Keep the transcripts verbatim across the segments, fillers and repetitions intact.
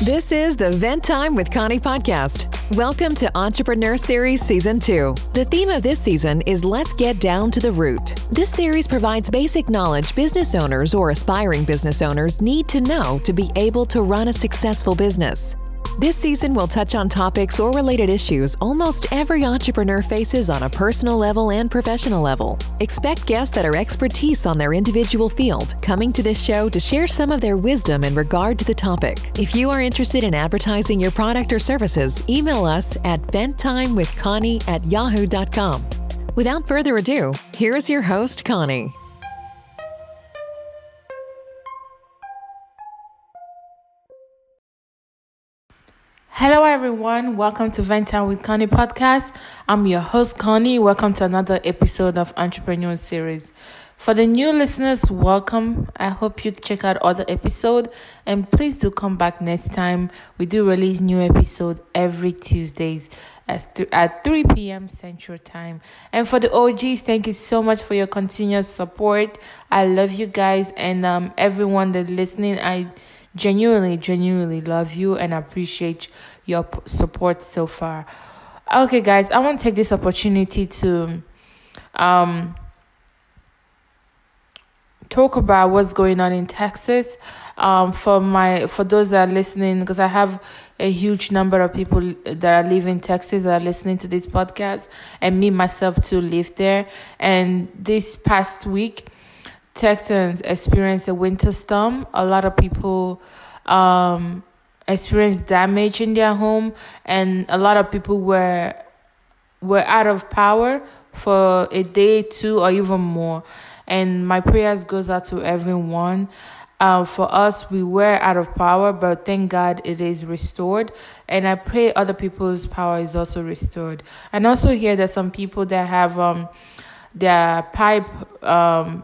This is the Vent Time with Connie podcast. Welcome to Entrepreneur Series Season two. The theme of this season is Let's Get Down to the Root. This series provides basic knowledge business owners or aspiring business owners need to know to be able to run a successful business. This season will touch on topics or related issues almost every entrepreneur faces on a personal level and professional level. Expect guests that are expertise on their individual field coming to this show to share some of their wisdom in regard to the topic. If you are interested in advertising your product or services, email us at venttimewithconnie at yahoo dot com. Without further ado, here is your host, Connie. Hello everyone, welcome to Vent Time with Connie podcast. I'm your host Connie. Welcome to another episode of Entrepreneur Series. For the new listeners, welcome. I hope you check out other episode and please do come back next time. We do release new episode every Tuesdays at three p.m. Central Time. And for the O Gs, thank you so much for your continuous support. I love you guys and um everyone that's listening. I Genuinely, genuinely love you and appreciate your support so far. Okay, guys, I want to take this opportunity to um talk about what's going on in Texas. Um, for my for those that are listening, because I have a huge number of people that are living in Texas that are listening to this podcast, and me myself too live there. And this past week, Texans experienced a winter storm. A lot of people um, experienced damage in their home, and a lot of people were were out of power for a day, two, or even more. And my prayers goes out to everyone. Uh, for us, we were out of power, but thank God it is restored. And I pray other people's power is also restored. And also here, there's some people that have um, their pipe um.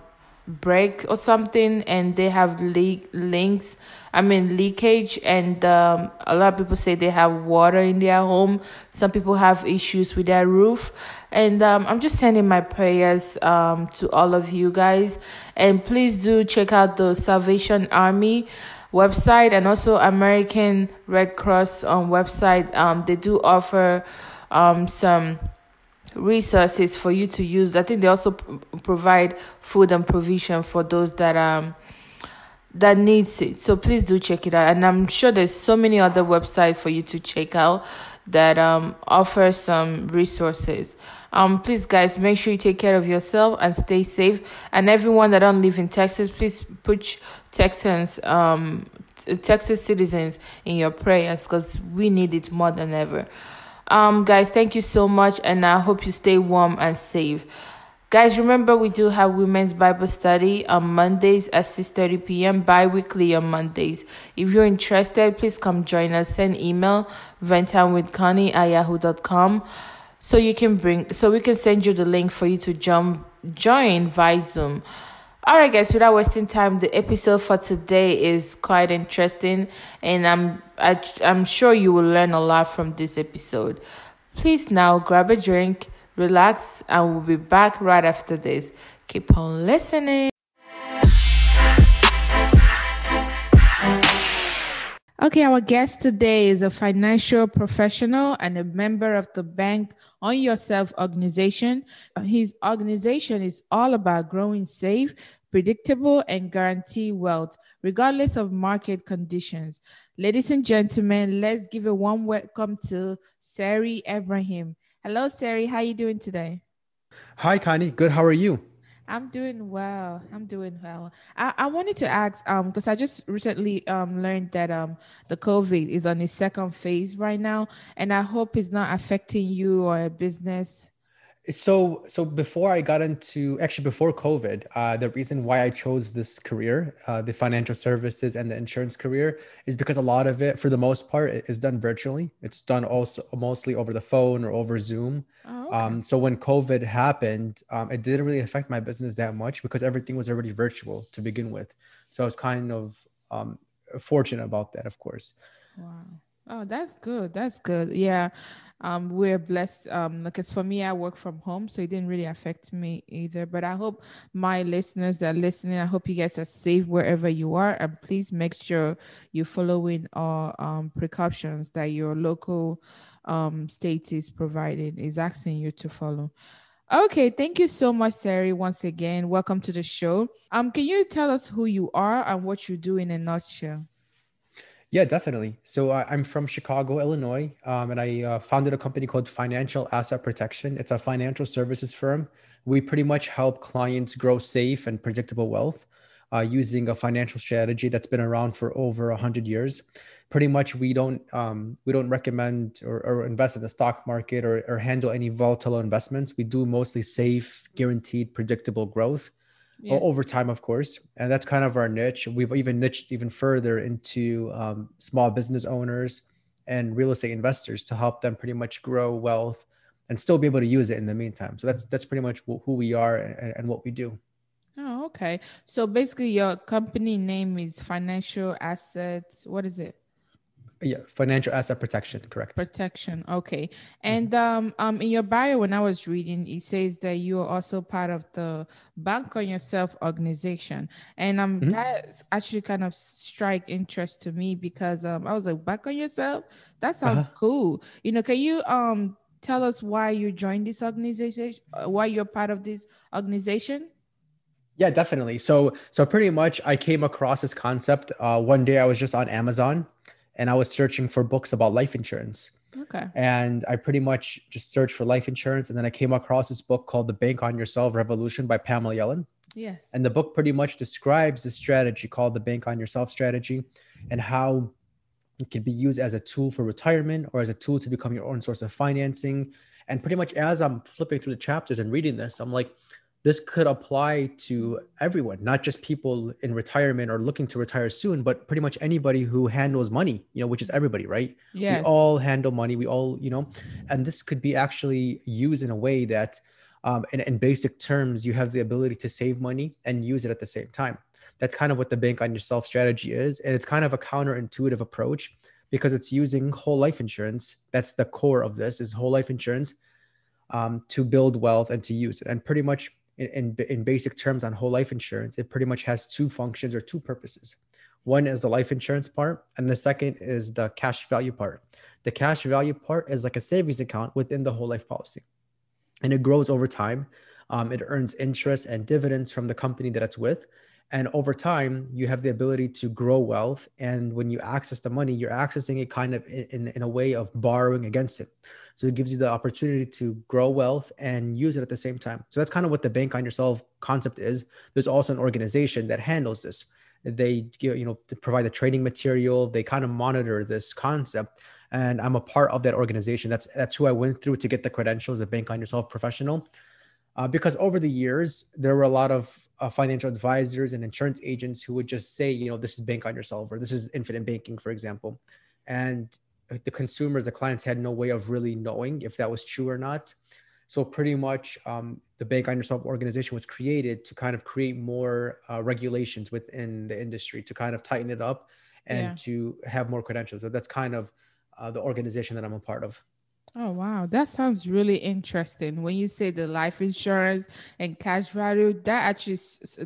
break or something, and they have leak links I mean leakage, and um, a lot of people say they have water in their home. Some people have issues with their roof, and um, I'm just sending my prayers um to all of you guys. And please do check out the Salvation Army website and also American Red Cross on um, website. Um they do offer um some resources for you to use. I think they also p- provide food and provision for those that um that needs it. So please do check it out. And I'm sure there's so many other websites for you to check out that um offer some resources. Um please guys, make sure you take care of yourself and stay safe. And everyone that don't live in Texas, please put Texans um t- Texas citizens in your prayers, because we need it more than ever. Um, guys, thank you so much, and I hope you stay warm and safe. Guys, remember we do have Women's Bible Study on Mondays at six thirty p.m. bi-weekly on Mondays. If you're interested, please come join us. Send email venttimewithconnie at yahoo dot com so you can bring so we can send you the link for you to jump join via Zoom. All right, guys, without wasting time, the episode for today is quite interesting, and I'm I, I'm sure you will learn a lot from this episode. Please now grab a drink, relax, and we'll be back right after this. Keep on listening. Okay, our guest today is a financial professional and a member of the Bank On Yourself organization. His organization is all about growing safe, predictable, and guarantee wealth, regardless of market conditions. Ladies and gentlemen, let's give a warm welcome to Sari Ebrahim. Hello, Sari. How are you doing today? Hi, Connie. Good. How are you? I'm doing well. I'm doing well. I, I wanted to ask, um, because I just recently um learned that um the COVID is on its second phase right now, and I hope it's not affecting you or your business. So, so before I got into, actually before COVID, uh, the reason why I chose this career, uh, the financial services and the insurance career, is because a lot of it, for the most part, is done virtually. It's done also mostly over the phone or over Zoom. Oh, okay. Um, so when COVID happened, um, it didn't really affect my business that much because everything was already virtual to begin with. So I was kind of um, fortunate about that, of course. Wow. Oh, that's good. That's good. Yeah. Um, we're blessed. Um, because for me, I work from home, so it didn't really affect me either. But I hope my listeners that are listening, I hope you guys are safe wherever you are. And please make sure you're following all um, precautions that your local um, state is providing, is asking you to follow. Okay, thank you so much, Sari. Once again, welcome to the show. Um, can you tell us who you are and what you do in a nutshell? Yeah, definitely. So uh, I'm from Chicago, Illinois, um, and I uh, founded a company called Financial Asset Protection. It's a financial services firm. We pretty much help clients grow safe and predictable wealth uh, using a financial strategy that's been around for over one hundred years. Pretty much we don't um, we don't recommend or, or invest in the stock market or, or handle any volatile investments. We do mostly safe, guaranteed, predictable growth. Yes. Over time, of course. And that's kind of our niche. We've even niched even further into um, small business owners and real estate investors to help them pretty much grow wealth and still be able to use it in the meantime. So that's that's pretty much who we are and, and what we do. Oh, okay. So basically your company name is Financial Assets. What is it? Yeah, Financial Asset Protection, correct. Protection, okay. And um, um, in your bio, when I was reading, it says that you are also part of the Bank On Yourself organization. And um, mm-hmm. that actually kind of strike interest to me because um, I was like, Bank On Yourself? That sounds uh-huh. cool. You know, can you um tell us why you joined this organization, why you're part of this organization? Yeah, definitely. So, so pretty much I came across this concept. Uh, one day I was just on Amazon. And I was searching for books about life insurance. Okay. And I pretty much just searched for life insurance. And then I came across this book called The Bank On Yourself Revolution by Pamela Yellen. Yes. And the book pretty much describes this strategy called the Bank On Yourself strategy and how it can be used as a tool for retirement or as a tool to become your own source of financing. And pretty much as I'm flipping through the chapters and reading this, I'm like, this could apply to everyone, not just people in retirement or looking to retire soon, but pretty much anybody who handles money, you know, which is everybody, right? Yes. We all handle money. We all, you know, and this could be actually used in a way that um, in, in basic terms, you have the ability to save money and use it at the same time. That's kind of what the Bank On Yourself strategy is. And it's kind of a counterintuitive approach because it's using whole life insurance. That's the core of this is whole life insurance um, to build wealth and to use it. And pretty much In, in basic terms on whole life insurance, it pretty much has two functions or two purposes. One is the life insurance part, and the second is the cash value part. The cash value part is like a savings account within the whole life policy, and it grows over time. Um, it earns interest and dividends from the company that it's with, and over time, you have the ability to grow wealth, and when you access the money, you're accessing it kind of in, in a way of borrowing against it. So it gives you the opportunity to grow wealth and use it at the same time. So that's kind of what the Bank On Yourself concept is. There's also an organization that handles this. They, you know, provide the training material. They kind of monitor this concept. And I'm a part of that organization. That's, that's who I went through to get the credentials of Bank On Yourself Professional. Uh, because over the years, there were a lot of uh, financial advisors and insurance agents who would just say, you know, this is Bank On Yourself or this is infinite banking, for example. And the consumers, the clients had no way of really knowing if that was true or not. So pretty much um, the Bank On Yourself organization was created to kind of create more uh, regulations within the industry to kind of tighten it up and yeah. to have more credentials. So that's kind of uh, the organization that I'm a part of. Oh, wow. That sounds really interesting. When you say the life insurance and cash value, that actually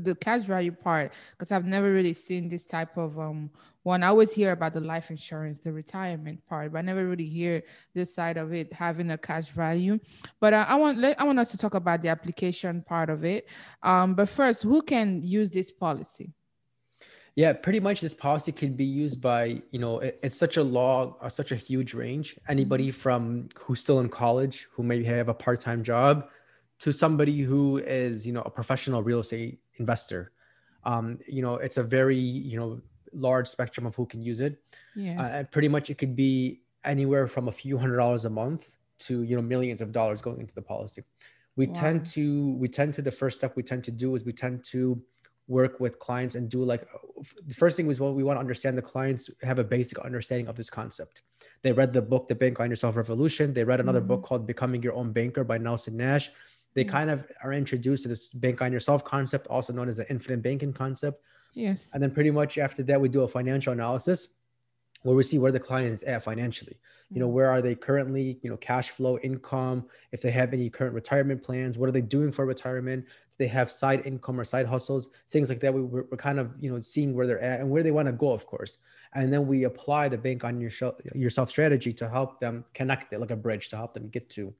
the cash value part, because I've never really seen this type of um one. I always hear about the life insurance, the retirement part, but I never really hear this side of it having a cash value. But uh, I want I want us to talk about the application part of it. Um, but first, who can use this policy? Yeah, pretty much this policy can be used by, you know, it, it's such a long, or such a huge range. Anybody mm-hmm. from who's still in college, who maybe have a part-time job, to somebody who is, you know, a professional real estate investor. Um, you know, it's a very, you know, large spectrum of who can use it. Yes. Uh, and pretty much it could be anywhere from a few hundred dollars a month to, you know, millions of dollars going into the policy. We wow. tend to, we tend to, the first step we tend to do is we tend to work with clients and do like the first thing was what well, we want to understand the clients have a basic understanding of this concept. They read the book, The Bank On Yourself Revolution. They read another mm-hmm. book called Becoming Your Own Banker by Nelson Nash. They mm-hmm. kind of are introduced to this Bank On Yourself concept, also known as the infinite banking concept. Yes. And then pretty much after that, we do a financial analysis. where we see where the client is at financially. You know, where are they currently, you know, cash flow, income, if they have any current retirement plans, what are they doing for retirement? Do they have side income or side hustles, things like that? We, we're, we're kind of, you know, seeing where they're at and where they want to go, of course. And then we apply the Bank on Yourself, yourself strategy to help them connect it like a bridge to help them get to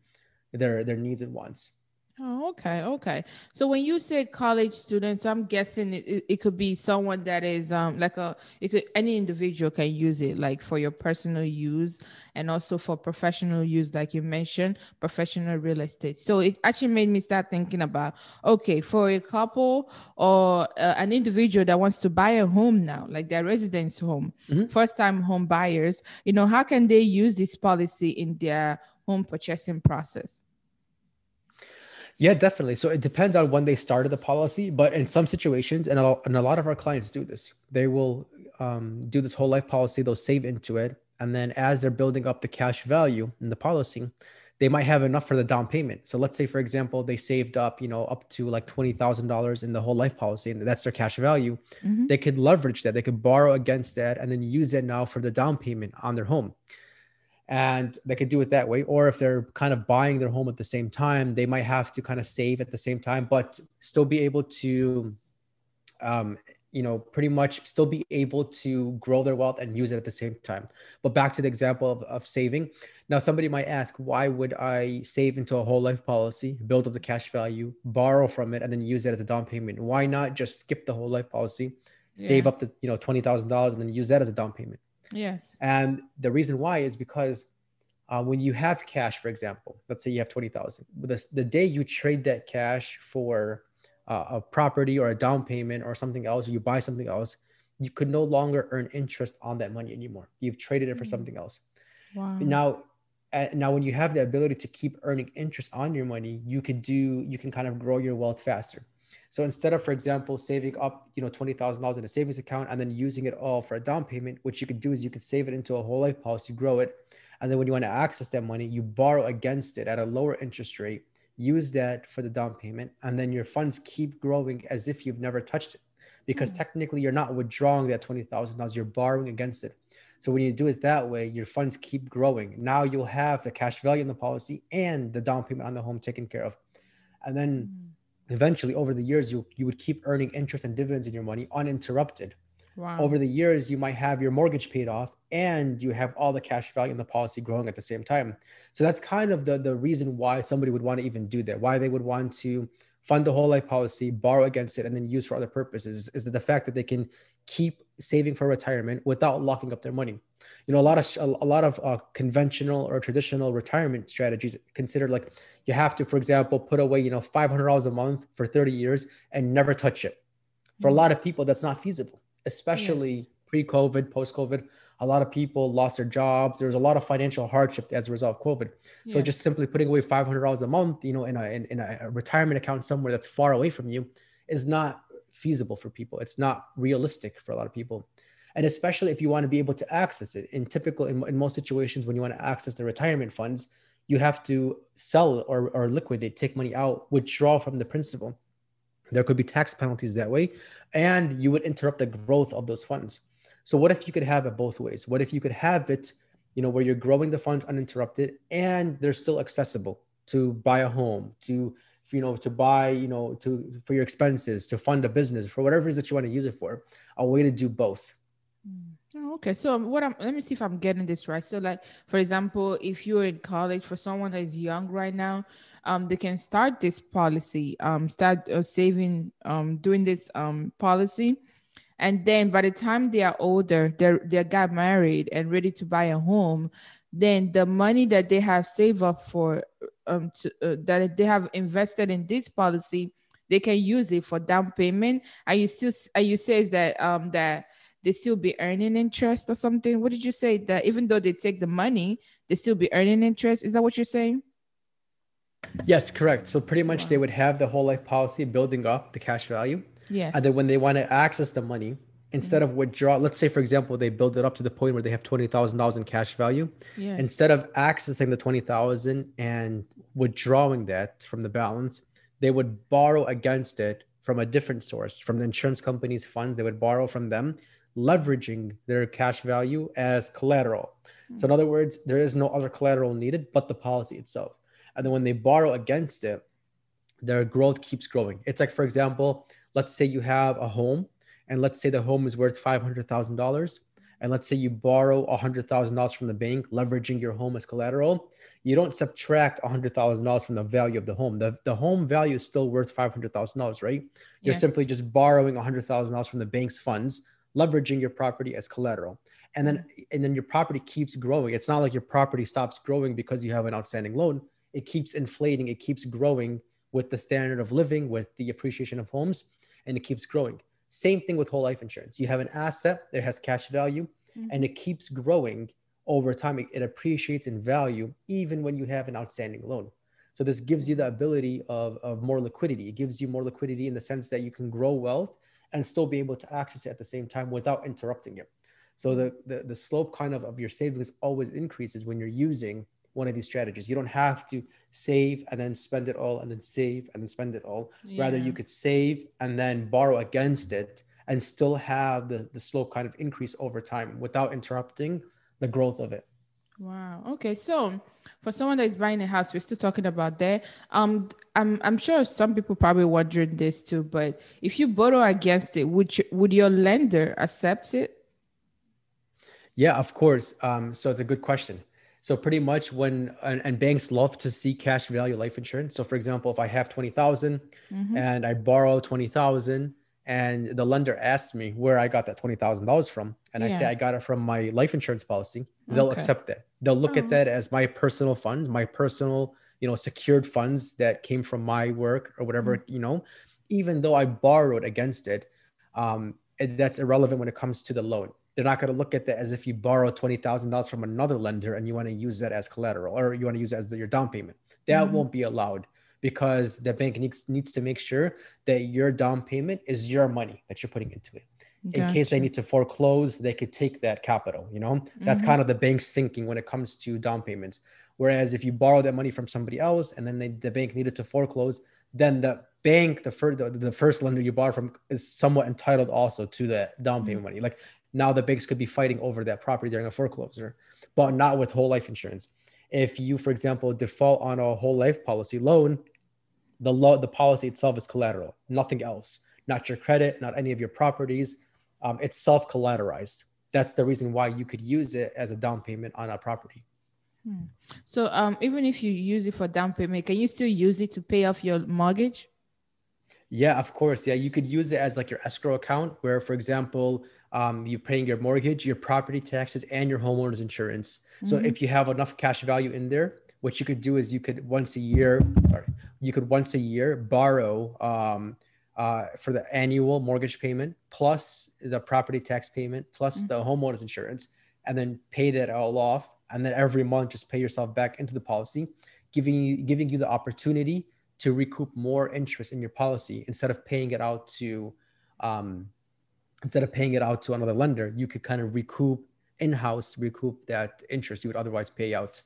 their, their needs and wants. Oh, okay. Okay. So when you say college students, I'm guessing it, it, it could be someone that is um, like a, it could, any individual can use it like for your personal use and also for professional use, like you mentioned, professional real estate. So it actually made me start thinking about, okay, for a couple or uh, an individual that wants to buy a home now, like their residence home, mm-hmm. first time home buyers, you know, how can they use this policy in their home purchasing process? Yeah, definitely. So it depends on when they started the policy, but in some situations, and a, and a lot of our clients do this, they will um, do this whole life policy, they'll save into it. And then as they're building up the cash value in the policy, they might have enough for the down payment. So let's say, for example, they saved up, you know, up to like twenty thousand dollars in the whole life policy, and that's their cash value. Mm-hmm. They could leverage that. They could borrow against that and then use it now for the down payment on their home. And they could do it that way. Or if they're kind of buying their home at the same time, they might have to kind of save at the same time, but still be able to, um, you know, pretty much still be able to grow their wealth and use it at the same time. But back to the example of, of saving. Now, somebody might ask, why would I save into a whole life policy, build up the cash value, borrow from it, and then use it as a down payment? Why not just skip the whole life policy, yeah. save up the, you know, twenty thousand dollars and then use that as a down payment? Yes. And the reason why is because uh, when you have cash, for example, let's say you have twenty thousand, the, the day you trade that cash for uh, a property or a down payment or something else, or you buy something else, you could no longer earn interest on that money anymore. You've traded it for something else. Wow. Now, uh, now when you have the ability to keep earning interest on your money, you could do, you can kind of grow your wealth faster. So instead of, for example, saving up, you know, twenty thousand dollars in a savings account and then using it all for a down payment, what you could do is you could save it into a whole life policy, grow it. And then when you want to access that money, you borrow against it at a lower interest rate, use that for the down payment. And then your funds keep growing as if you've never touched it, because mm-hmm. technically you're not withdrawing that twenty thousand dollars, you're borrowing against it. So when you do it that way, your funds keep growing. Now you'll have the cash value in the policy and the down payment on the home taken care of. And then mm-hmm. eventually over the years, you you would keep earning interest and dividends in your money uninterrupted. Wow. Over the years, you might have your mortgage paid off and you have all the cash value in the policy growing at the same time. So that's kind of the, the reason why somebody would want to even do that, why they would want to fund a whole life policy, borrow against it, and then use for other purposes, is that the fact that they can keep saving for retirement without locking up their money. You know, a lot of a lot of uh, conventional or traditional retirement strategies consider, like, you have to, for example, put away, you know, five hundred dollars a month for thirty years and never touch it. For a lot of people, that's not feasible, especially yes. pre-COVID, post-COVID. A lot of people lost their jobs. There was a lot of financial hardship as a result of COVID. So yes. just simply putting away five hundred dollars a month, you know, in a, in, in a retirement account somewhere that's far away from you, is not feasible for people. It's not realistic for a lot of people. And especially if you want to be able to access it. In typical, in, in most situations, when you want to access the retirement funds, you have to sell or, or liquidate, take money out, withdraw from the principal. There could be tax penalties that way, and you would interrupt the growth of those funds. So what if you could have it both ways? What if you could have it, you know, where you're growing the funds uninterrupted and they're still accessible to buy a home, to, you know, to buy, you know, to, for your expenses, to fund a business, for whatever it is that you want to use it for, a way to do both. Okay. So what I'm, let me see if I'm getting this right. So, like, for example, if you're in college, for someone that is young right now, um, they can start this policy, um, start uh, saving, um, doing this, um, policy. And then by the time they are older, they're, they got married and ready to buy a home, then the money that they have saved up for, um, to, uh, that they have invested in this policy, they can use it for down payment. And you still, and you say that, um, that they still be earning interest or something. What did you say? That even though they take the money, they still be earning interest? Is that what you're saying? Yes, correct. So pretty much wow. they would have the whole life policy building up the cash value. Yes. And then when they want to access the money, instead mm-hmm. of withdraw, let's say, for example, they build it up to the point where they have twenty thousand dollars in cash value. Yes. Instead of accessing the twenty thousand dollars and withdrawing that from the balance, they would borrow against it from a different source, from the insurance company's funds. They would borrow from them. leveraging their cash value as collateral. Mm-hmm. So in other words, there is no other collateral needed but the policy itself. And then when they borrow against it, their growth keeps growing. It's like, for example, let's say you have a home, and let's say the home is worth five hundred thousand dollars. And let's say you borrow one hundred thousand dollars from the bank, leveraging your home as collateral. You don't subtract one hundred thousand dollars from the value of the home. The, the home value is still worth five hundred thousand dollars, right? You're yes. simply just borrowing one hundred thousand dollars from the bank's funds, leveraging your property as collateral. And then, and then your property keeps growing. It's not like your property stops growing because you have an outstanding loan. It keeps inflating. It keeps growing with the standard of living, with the appreciation of homes, and it keeps growing. Same thing with whole life insurance. You have an asset that has cash value, mm-hmm. and it keeps growing over time. It, it appreciates in value even when you have an outstanding loan. So this gives you the ability of, of more liquidity. It gives you more liquidity in the sense that you can grow wealth and still be able to access it at the same time without interrupting it. So the, the, the slope kind of of your savings always increases when you're using one of these strategies. You don't have to save and then spend it all and then save and then spend it all. Yeah. Rather, you could save and then borrow against it and still have the, the slope kind of increase over time without interrupting the growth of it. Wow. Okay. So for someone that is buying a house, we're still talking about that. Um, I'm, I'm sure some people probably wondering this too, but if you borrow against it, would you, would your lender accept it? Yeah, of course. Um, so it's a good question. So pretty much when, and, and banks love to see cash value life insurance. So for example, if I have twenty thousand mm-hmm. and I borrow twenty thousand and the lender asks me where I got that twenty thousand dollars from, and yeah. I say I got it from my life insurance policy, they'll okay. accept that. They'll look oh. at that as my personal funds, my personal, you know, secured funds that came from my work or whatever, mm-hmm. you know, even though I borrowed against it, um, it, that's irrelevant when it comes to the loan. They're not going to look at that as if you borrow twenty thousand dollars from another lender and you want to use that as collateral, or you want to use it as the, your down payment. That mm-hmm. won't be allowed, because the bank needs, needs to make sure that your down payment is your money that you're putting into it. Gotcha. In case they need to foreclose, they could take that capital. You know, that's mm-hmm. kind of the bank's thinking when it comes to down payments. Whereas if you borrow that money from somebody else and then they, the bank needed to foreclose, then the bank, the, fir- the, the first lender you borrow from is somewhat entitled also to the down payment mm-hmm. money. Like, now the banks could be fighting over that property during a foreclosure, but not with whole life insurance. If you, for example, default on a whole life policy loan, the lo- the policy itself is collateral, nothing else, not your credit, not any of your properties. Um, it's self-collateralized. That's the reason why you could use it as a down payment on a property. Hmm. So um, even if you use it for down payment, can you still use it to pay off your mortgage? Yeah, of course. Yeah, you could use it as like your escrow account where, for example, um, you're paying your mortgage, your property taxes, and your homeowner's insurance. Mm-hmm. So if you have enough cash value in there, what you could do is you could once a year, sorry, you could once a year borrow um, uh, for the annual mortgage payment, plus the property tax payment, plus mm-hmm. the homeowner's insurance, and then pay that all off. And then every month, just pay yourself back into the policy, giving you, giving you the opportunity to recoup more interest in your policy instead of paying it out to, um, instead of paying it out to another lender. You could kind of recoup in-house, recoup that interest you would otherwise pay out.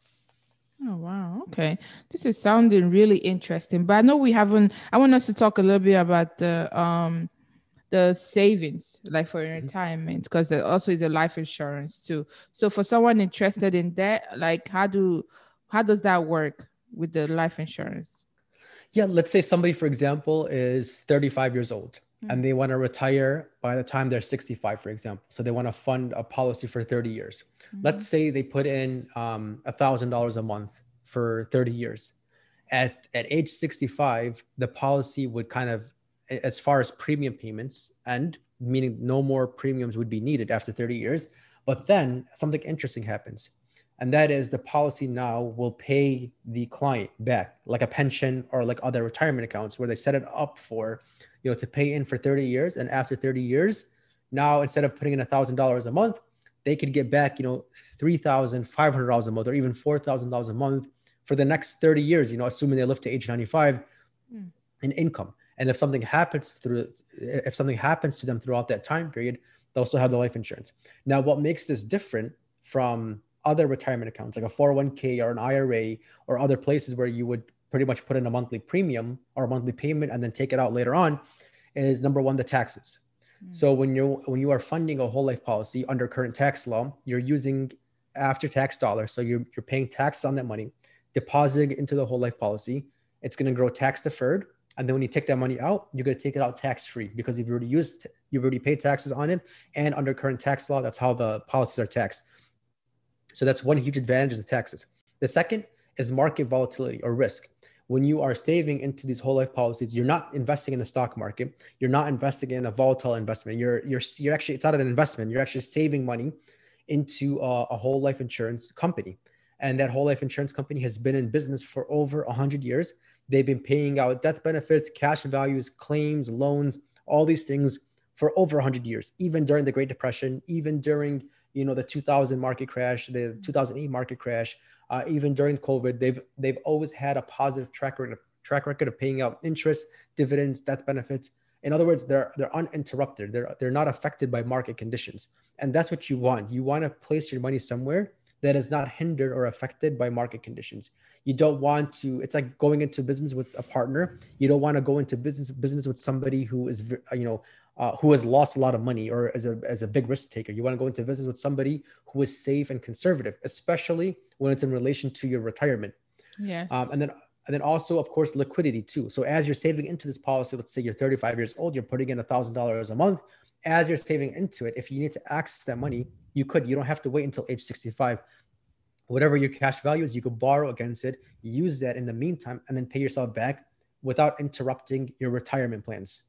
Oh, wow. Okay. This is sounding really interesting, but I know we haven't, I want us to talk a little bit about the, um, the savings, like for retirement, because there also is a life insurance too. So for someone interested in that, like how do, how does that work with the life insurance? Yeah, let's say somebody, for example, is thirty-five years old mm-hmm. and they want to retire by the time they're sixty-five, for example. So they want to fund a policy for thirty years. Mm-hmm. Let's say they put in um, one thousand dollars a month for thirty years. At, at age sixty-five, the policy would kind of, as far as premium payments end, meaning no more premiums would be needed after thirty years. But then something interesting happens. And that is the policy now will pay the client back like a pension or like other retirement accounts where they set it up for, you know, to pay in for thirty years. And after thirty years, now, instead of putting in one thousand dollars a month, they could get back, you know, three thousand five hundred dollars a month or even four thousand dollars a month for the next thirty years, you know, assuming they live to age ninety-five mm. in income. And if something happens through, if something happens to them throughout that time period, they'll still have the life insurance. Now, what makes this different from other retirement accounts like a four oh one k or an I R A or other places where you would pretty much put in a monthly premium or a monthly payment and then take it out later on is, number one, the taxes. Mm. So when you're, when you are funding a whole life policy under current tax law, you're using after tax dollars. So you're, you're paying tax on that money, depositing it into the whole life policy. It's going to grow tax deferred. And then when you take that money out, you're going to take it out tax-free because you've already used, you've already paid taxes on it. And under current tax law, that's how the policies are taxed. So that's one huge advantage of taxes. The second is market volatility or risk. When you are saving into these whole life policies, you're not investing in the stock market. You're not investing in a volatile investment. You're, you're, you're actually, it's not an investment. You're actually saving money into a, a whole life insurance company. And that whole life insurance company has been in business for over one hundred years. They've been paying out death benefits, cash values, claims, loans, all these things for over one hundred years, even during the Great Depression, even during, you know, the two thousand market crash, the two thousand eight market crash, uh, even during COVID. They've they've always had a positive track record, track record of paying out interest, dividends, death benefits. In other words, they're they're uninterrupted. They're they're not affected by market conditions. And that's what you want. You want to place your money somewhere that is not hindered or affected by market conditions. You don't want to, it's like going into business with a partner. You don't want to go into business business with somebody who is, you know, uh, who has lost a lot of money or as a, as a big risk taker. You want to go into business with somebody who is safe and conservative, especially when it's in relation to your retirement. Yes. Um, and then, and then also, of course, liquidity too. So as you're saving into this policy, let's say you're thirty-five years old, you're putting in one thousand dollars a month. As you're saving into it, if you need to access that money, you could. You don't have to wait until age sixty-five. Whatever your cash value is, you could borrow against it, use that in the meantime, and then pay yourself back without interrupting your retirement plans.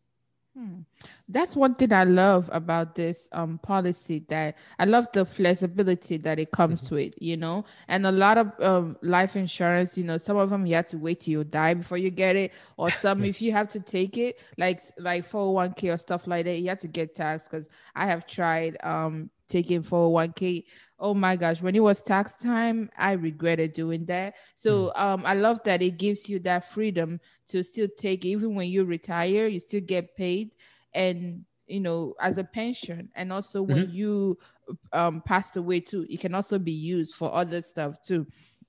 Hmm. That's one thing I love about this um, policy, that I love the flexibility that it comes mm-hmm. with, you know, and a lot of um, life insurance, you know, some of them you have to wait till you die before you get it, or some, if you have to take it, like, like four oh one k or stuff like that, you have to get taxed. Cause I have tried um, taking four oh one k. Oh my gosh, when it was tax time, I regretted doing that. So um, I love that it gives you that freedom to still take, even when you retire, you still get paid, and, you know, as a pension. And also when mm-hmm. you um, passed away too, it can also be used for other stuff too.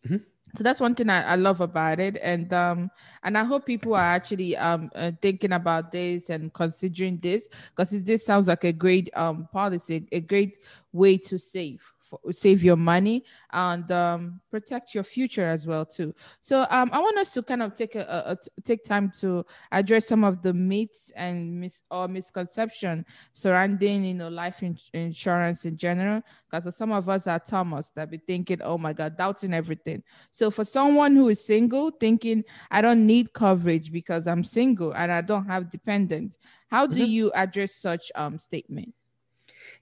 Mm-hmm. So that's one thing I, I love about it. And um, and I hope people are actually um uh, thinking about this and considering this, because this sounds like a great um policy, a great way to save. Save your money and um, protect your future as well too. So um, I want us to kind of take a, a, a take time to address some of the myths and mis or misconception surrounding, you know, life in insurance in general. Because some of us are Thomas that be thinking, oh my God, doubting everything. So for someone who is single, thinking I don't need coverage because I'm single and I don't have dependents, how do mm-hmm. you address such um statement?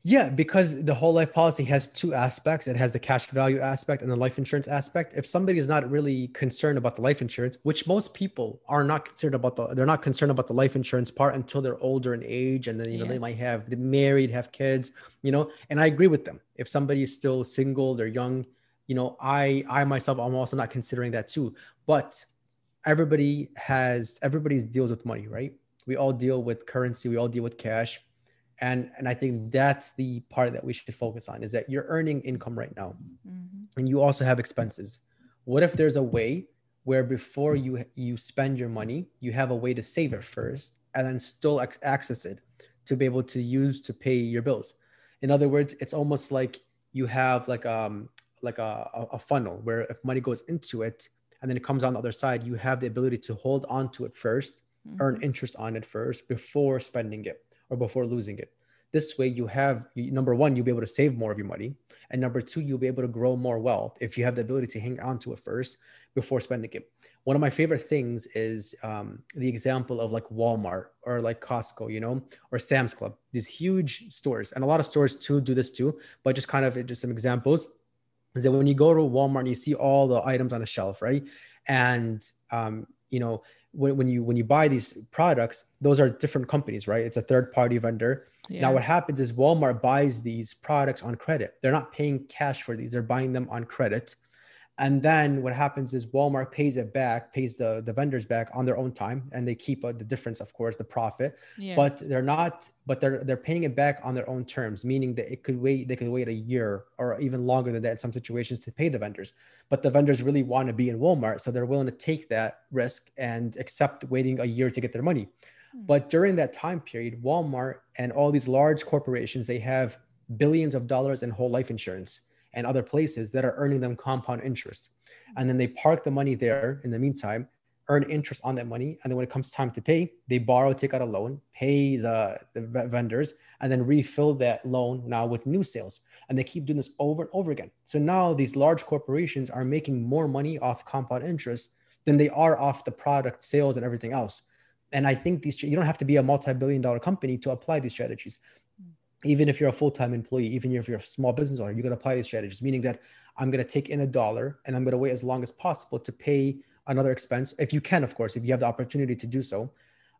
Yeah, because the whole life policy has two aspects. It has the cash value aspect and the life insurance aspect. If somebody is not really concerned about the life insurance, which most people are not concerned about, the, they're not concerned about the life insurance part until they're older in age. And then, you know, yes. they might have, they're married, have kids, you know, and I agree with them. If somebody is still single, they're young, you know, I, I myself, I'm also not considering that too, but everybody has, everybody deals with money, right? We all deal with currency. We all deal with cash. And, and I think that's the part that we should focus on, is that you're earning income right now mm-hmm. and you also have expenses. What if there's a way where before you, you spend your money, you have a way to save it first and then still access it to be able to use to pay your bills? In other words, it's almost like you have like, um, like a, a funnel where if money goes into it and then it comes on the other side, you have the ability to hold on to it first, mm-hmm. earn interest on it first before spending it or before losing it. This way you have, number one, you'll be able to save more of your money. And number two, you'll be able to grow more wealth if you have the ability to hang on to it first before spending it. One of my favorite things is um, the example of like Walmart or like Costco, you know, or Sam's Club, these huge stores. And a lot of stores too do this too, but just kind of just some examples is that when you go to Walmart and you see all the items on a shelf, right? And, um, you know, When, when you when you buy these products, those are different companies, right? It's a third-party vendor. Yes. Now, what happens is Walmart buys these products on credit. They're not paying cash for these. They're buying them on credit. And then what happens is Walmart pays it back, pays the, the vendors back on their own time, and they keep uh, the difference, of course, the profit. Yes. But they're not. But they're they're paying it back on their own terms, meaning that it could wait. They could wait a year or even longer than that in some situations to pay the vendors. But the vendors really want to be in Walmart, so they're willing to take that risk and accept waiting a year to get their money. But during that time period, Walmart and all these large corporations, they have billions of dollars in whole life insurance and other places that are earning them compound interest. And then they park the money there in the meantime, earn interest on that money. And then when it comes time to pay, they borrow, take out a loan, pay the, the vendors, and then refill that loan now with new sales. And they keep doing this over and over again. So now these large corporations are making more money off compound interest than they are off the product sales and everything else. And I think these, you don't have to be a multi-billion dollar company to apply these strategies. Even if you're a full-time employee, even if you're a small business owner, you can apply these strategies, meaning that I'm going to take in a dollar and I'm going to wait as long as possible to pay another expense. If you can, of course, if you have the opportunity to do so,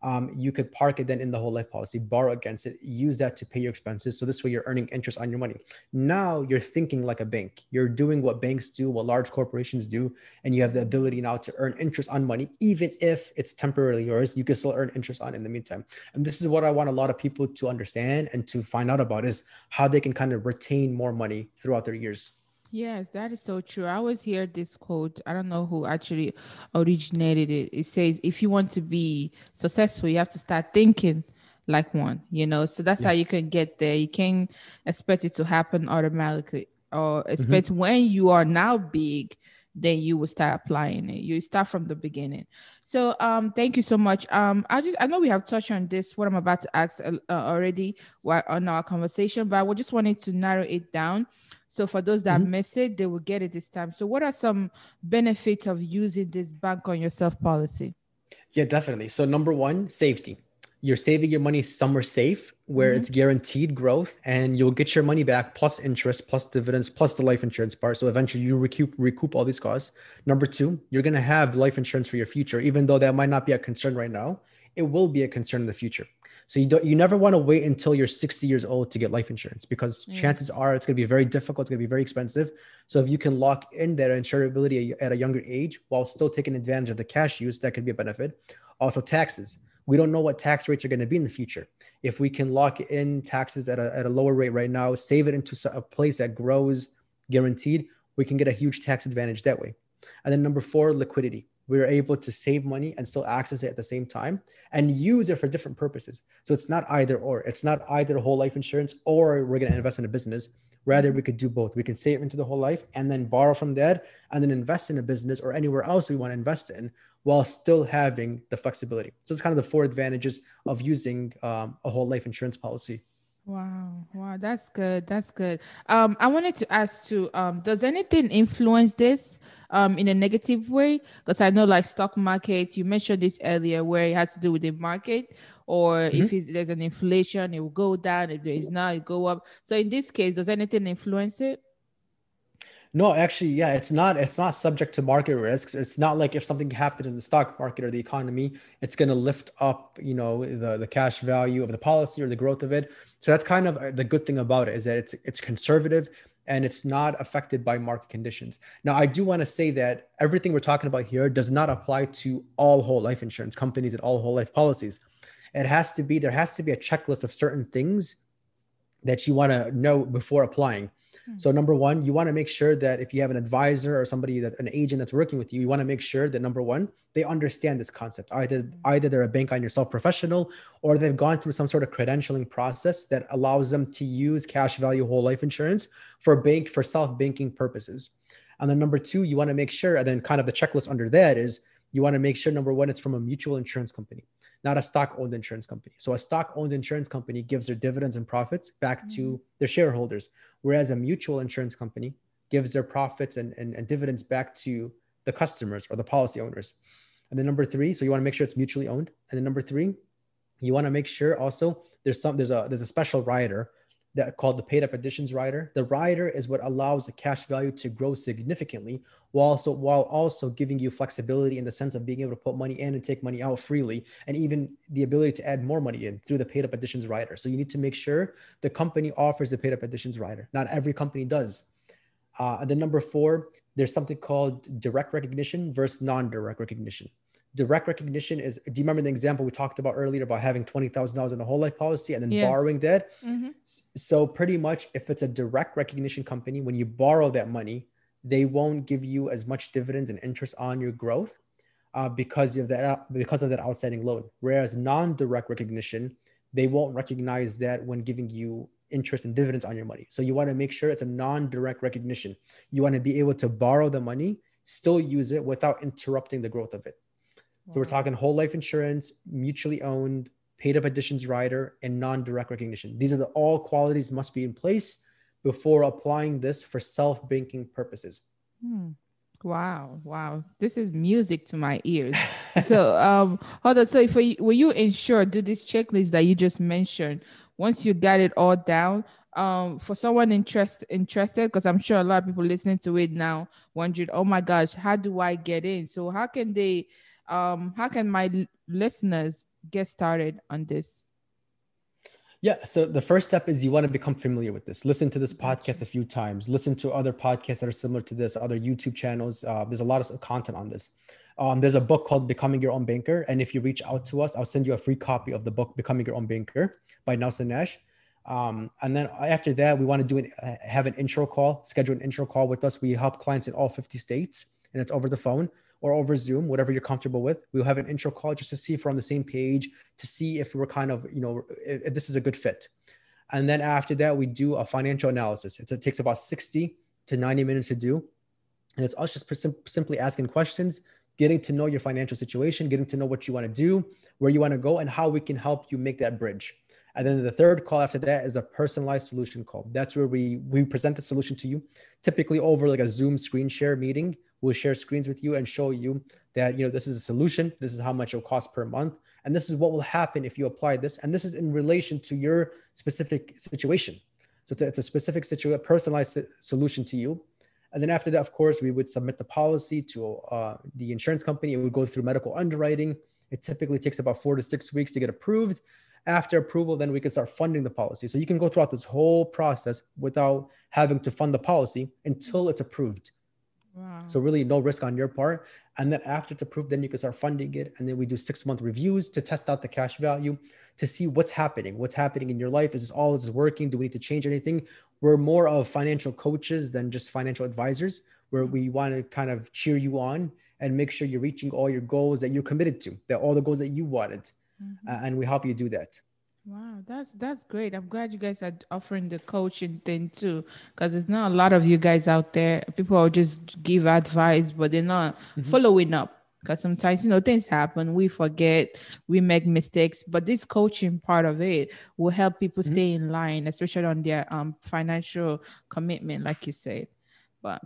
um, you could park it then in the whole life policy, borrow against it, use that to pay your expenses. So this way you're earning interest on your money. Now you're thinking like a bank. You're doing what banks do, what large corporations do, and you have the ability now to earn interest on money, even if it's temporarily yours, you can still earn interest on in the meantime. And this is what I want a lot of people to understand and to find out about, is how they can kind of retain more money throughout their years. Yes, that is so true. I always hear this quote. I don't know who actually originated it. It says, if you want to be successful, you have to start thinking like one, you know, so that's yeah. how you can get there. You can't expect it to happen automatically, or expect mm-hmm. when you are now big, then you will start applying it. You start from the beginning. So um, thank you so much. Um, I just I know we have touched on this, what I'm about to ask uh, already while on our conversation, but we just wanted to narrow it down. So for those that mm-hmm. miss it, they will get it this time. So what are some benefits of using this Bank on Yourself policy? Yeah, definitely. So number one, safety. You're saving your money somewhere safe where mm-hmm. it's guaranteed growth, and you'll get your money back plus interest, plus dividends, plus the life insurance part. So eventually you recoup, recoup all these costs. Number two, you're going to have life insurance for your future, even though that might not be a concern right now. It will be a concern in the future. So you don't, you never want to wait until you're sixty years old to get life insurance, because mm. chances are it's going to be very difficult. It's going to be very expensive. So if you can lock in that insurability at a younger age while still taking advantage of the cash use, that could be a benefit. Also taxes. We don't know what tax rates are going to be in the future. If we can lock in taxes at a, at a lower rate right now, save it into a place that grows guaranteed, we can get a huge tax advantage that way. And then number four, liquidity. We are able to save money and still access it at the same time and use it for different purposes. So it's not either or. It's not either whole life insurance or we're going to invest in a business. Rather, we could do both. We can save into the whole life and then borrow from that and then invest in a business or anywhere else we want to invest in, while still having the flexibility. So it's kind of the four advantages of using um, a whole life insurance policy. Wow. Wow. That's good. That's good. Um, I wanted to ask too, um, does anything influence this um, in a negative way? Because I know like stock market, you mentioned this earlier, where it has to do with the market, or mm-hmm. if it's, there's an inflation, it will go down. If there is not, it will go up. So in this case, does anything influence it? No, actually, yeah, it's not, it's not subject to market risks. It's not like if something happens in the stock market or the economy, it's going to lift up, you know, the, the cash value of the policy or the growth of it. So that's kind of the good thing about it, is that it's, it's conservative and it's not affected by market conditions. Now, I do want to say that everything we're talking about here does not apply to all whole life insurance companies and all whole life policies. It has to be, there has to be a checklist of certain things that you want to know before applying. So number one, you want to make sure that if you have an advisor or somebody, that an agent that's working with you, you want to make sure that number one, they understand this concept. Either, either they're a Bank on Yourself professional, or they've gone through some sort of credentialing process that allows them to use cash value whole life insurance for bank, for self-banking purposes. And then number two, you want to make sure, and then kind of the checklist under that is, you want to make sure, number one, it's from a mutual insurance company, not a stock-owned insurance company. So a stock-owned insurance company gives their dividends and profits back mm-hmm. to their shareholders, whereas a mutual insurance company gives their profits and, and, and dividends back to the customers or the policy owners. And then number three, so you want to make sure it's mutually owned. And then number three, you want to make sure also there's some there's a there's a special rider that called the paid up additions rider. The rider is what allows the cash value to grow significantly while also, while also giving you flexibility in the sense of being able to put money in and take money out freely, and even the ability to add more money in through the paid up additions rider. So you need to make sure the company offers the paid up additions rider. Not every company does. Uh, and then number four, there's something called direct recognition versus non-direct recognition. Direct recognition is, do you remember the example we talked about earlier about having twenty thousand dollars in a whole life policy and then yes. borrowing that? Mm-hmm. So pretty much if it's a direct recognition company, when you borrow that money, they won't give you as much dividends and interest on your growth. uh, because of that because of that outstanding loan. Whereas non-direct recognition, they won't recognize that when giving you interest and dividends on your money. So you want to make sure it's a non-direct recognition. You want to be able to borrow the money, still use it without interrupting the growth of it. Wow. So we're talking whole life insurance, mutually owned, paid up additions rider, and non-direct recognition. These are the all qualities must be in place before applying this for self-banking purposes. Hmm. Wow. Wow. This is music to my ears. So, um, hold on. So if you, were you insured, do this checklist that you just mentioned, once you got it all down, um, for someone interest, interested, because I'm sure a lot of people listening to it now wondering, oh my gosh, how do I get in? So how can they, um, how can my listeners get started on this? Yeah. So the first step is you want to become familiar with this. Listen to this podcast a few times. Listen to other podcasts that are similar to this, other YouTube channels. Uh, there's a lot of content on this. Um, there's a book called Becoming Your Own Banker. And if you reach out to us, I'll send you a free copy of the book, Becoming Your Own Banker by Nelson Nash. Um, and then after that, we want to do an, uh, have an intro call, schedule an intro call with us. We help clients in all fifty states, and it's over the phone or over Zoom, whatever you're comfortable with. We'll have an intro call just to see if we're on the same page, to see if we're kind of, you know, if, if this is a good fit. And then after that, we do a financial analysis. It's, it takes about sixty to ninety minutes to do. And it's us just sim- simply asking questions, getting to know your financial situation, getting to know what you want to do, where you want to go, and how we can help you make that bridge. And then the third call after that is a personalized solution call. That's where we, we present the solution to you, typically over like a Zoom screen share meeting. We'll share screens with you and show you that, you know, this is a solution. This is how much it'll cost per month. And this is what will happen if you apply this. And this is in relation to your specific situation. So it's a, it's a specific situation, personalized solution to you. And then after that, of course, we would submit the policy to uh, the insurance company. It would go through medical underwriting. It typically takes about four to six weeks to get approved. After approval, then we can start funding the policy. So you can go throughout this whole process without having to fund the policy until it's approved. Wow. So really no risk on your part. And then after it's approved, then you can start funding it. And then we do six month reviews to test out the cash value, to see what's happening, what's happening in your life. Is this all is working? Do we need to change anything? We're more of financial coaches than just financial advisors, where we want to kind of cheer you on and make sure you're reaching all your goals that you're committed to, that all the goals that you wanted. Mm-hmm. Uh, and we help you do that. Wow, that's that's great. I'm glad you guys are offering the coaching thing too, because there's not a lot of you guys out there. People will just give advice, but they're not mm-hmm. following up, because sometimes, you know, things happen. We forget, we make mistakes, but this coaching part of it will help people mm-hmm. stay in line, especially on their um financial commitment, like you said. But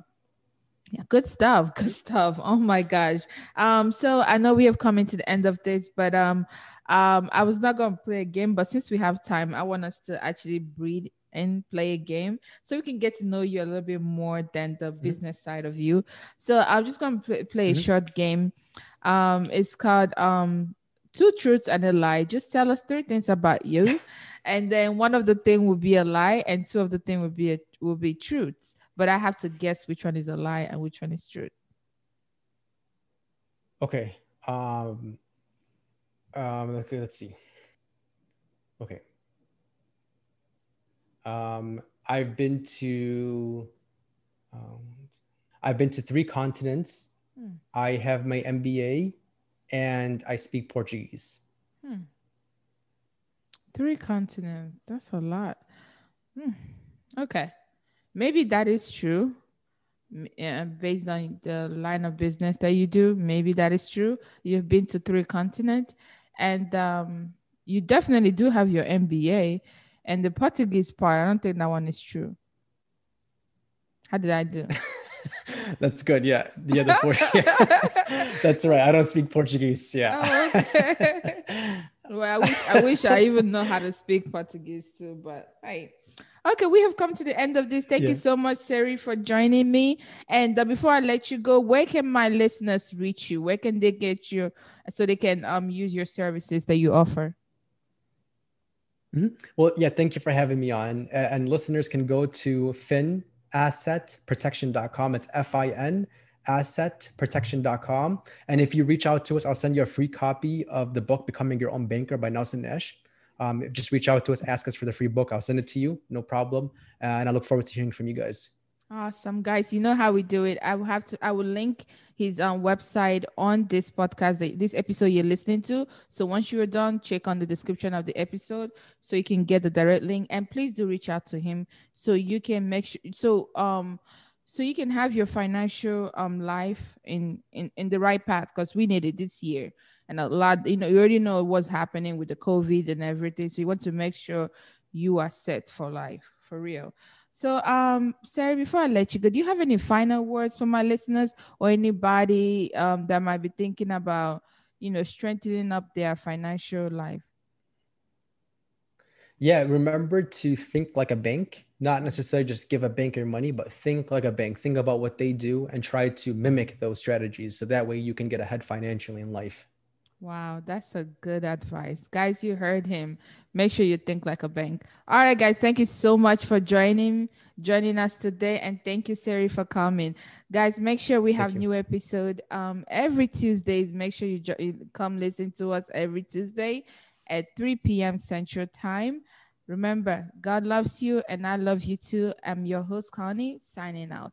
yeah, good stuff. Good stuff. Oh my gosh. Um, so I know we have come into the end of this, but um, um, I was not going to play a game, but since we have time, I want us to actually breathe and play a game so we can get to know you a little bit more than the mm-hmm. business side of you. So I'm just going to play, play a mm-hmm. short game. Um, it's called um, Two Truths and a Lie. Just tell us three things about you. And then one of the thing will be a lie and two of the thing will be a, will be truths. But I have to guess which one is a lie and which one is true. Okay. Um, um, okay, let's see. Okay. Um, I've been to, um, I've been to three continents. Hmm. I have my M B A and I speak Portuguese. Hmm. Three continents. That's a lot. Hmm. Okay. Maybe that is true, yeah, based on the line of business that you do. Maybe that is true. You've been to three continents, and um, you definitely do have your M B A. And the Portuguese part, I don't think that one is true. How did I do? That's good. Yeah, the other port- yeah. That's right. I don't speak Portuguese. Yeah. Oh, okay. Well, I wish I wish I even know how to speak Portuguese too, but I. Okay, we have come to the end of this. Thank yeah. you so much, Sari, for joining me. And uh, before I let you go, where can my listeners reach you? Where can they get you so they can um, use your services that you offer? Mm-hmm. Well, yeah, thank you for having me on. Uh, and listeners can go to fin asset protection dot com. It's F I N asset protection dot com. And if you reach out to us, I'll send you a free copy of the book, Becoming Your Own Banker by Nelson Nash. Um, just reach out to us, ask us for the free book. I'll send it to you. No problem. Uh, and I look forward to hearing from you guys. Awesome, guys. You know how we do it. I will have to, I will link his um, website on this podcast, this episode you're listening to. So once you're done, check on the description of the episode so you can get the direct link, and please do reach out to him so you can make sure. So, um, so you can have your financial um life in, in, in the right path, because we need it this year. And a lot, you know, you already know what's happening with the COVID and everything. So you want to make sure you are set for life, for real. So, um, Sari, before I let you go, do you have any final words for my listeners or anybody um, that might be thinking about, you know, strengthening up their financial life? Yeah, remember to think like a bank, not necessarily just give a bank your money, but think like a bank. Think about what they do and try to mimic those strategies, so that way you can get ahead financially in life. Wow, that's a good advice. Guys, you heard him. Make sure you think like a bank. All right, guys, thank you so much for joining joining us today. And thank you, Sari, for coming. Guys, make sure we have new episode um, every Tuesday. Make sure you, jo- you come listen to us every Tuesday at three p.m. Central Time. Remember, God loves you and I love you too. I'm your host, Connie, signing out.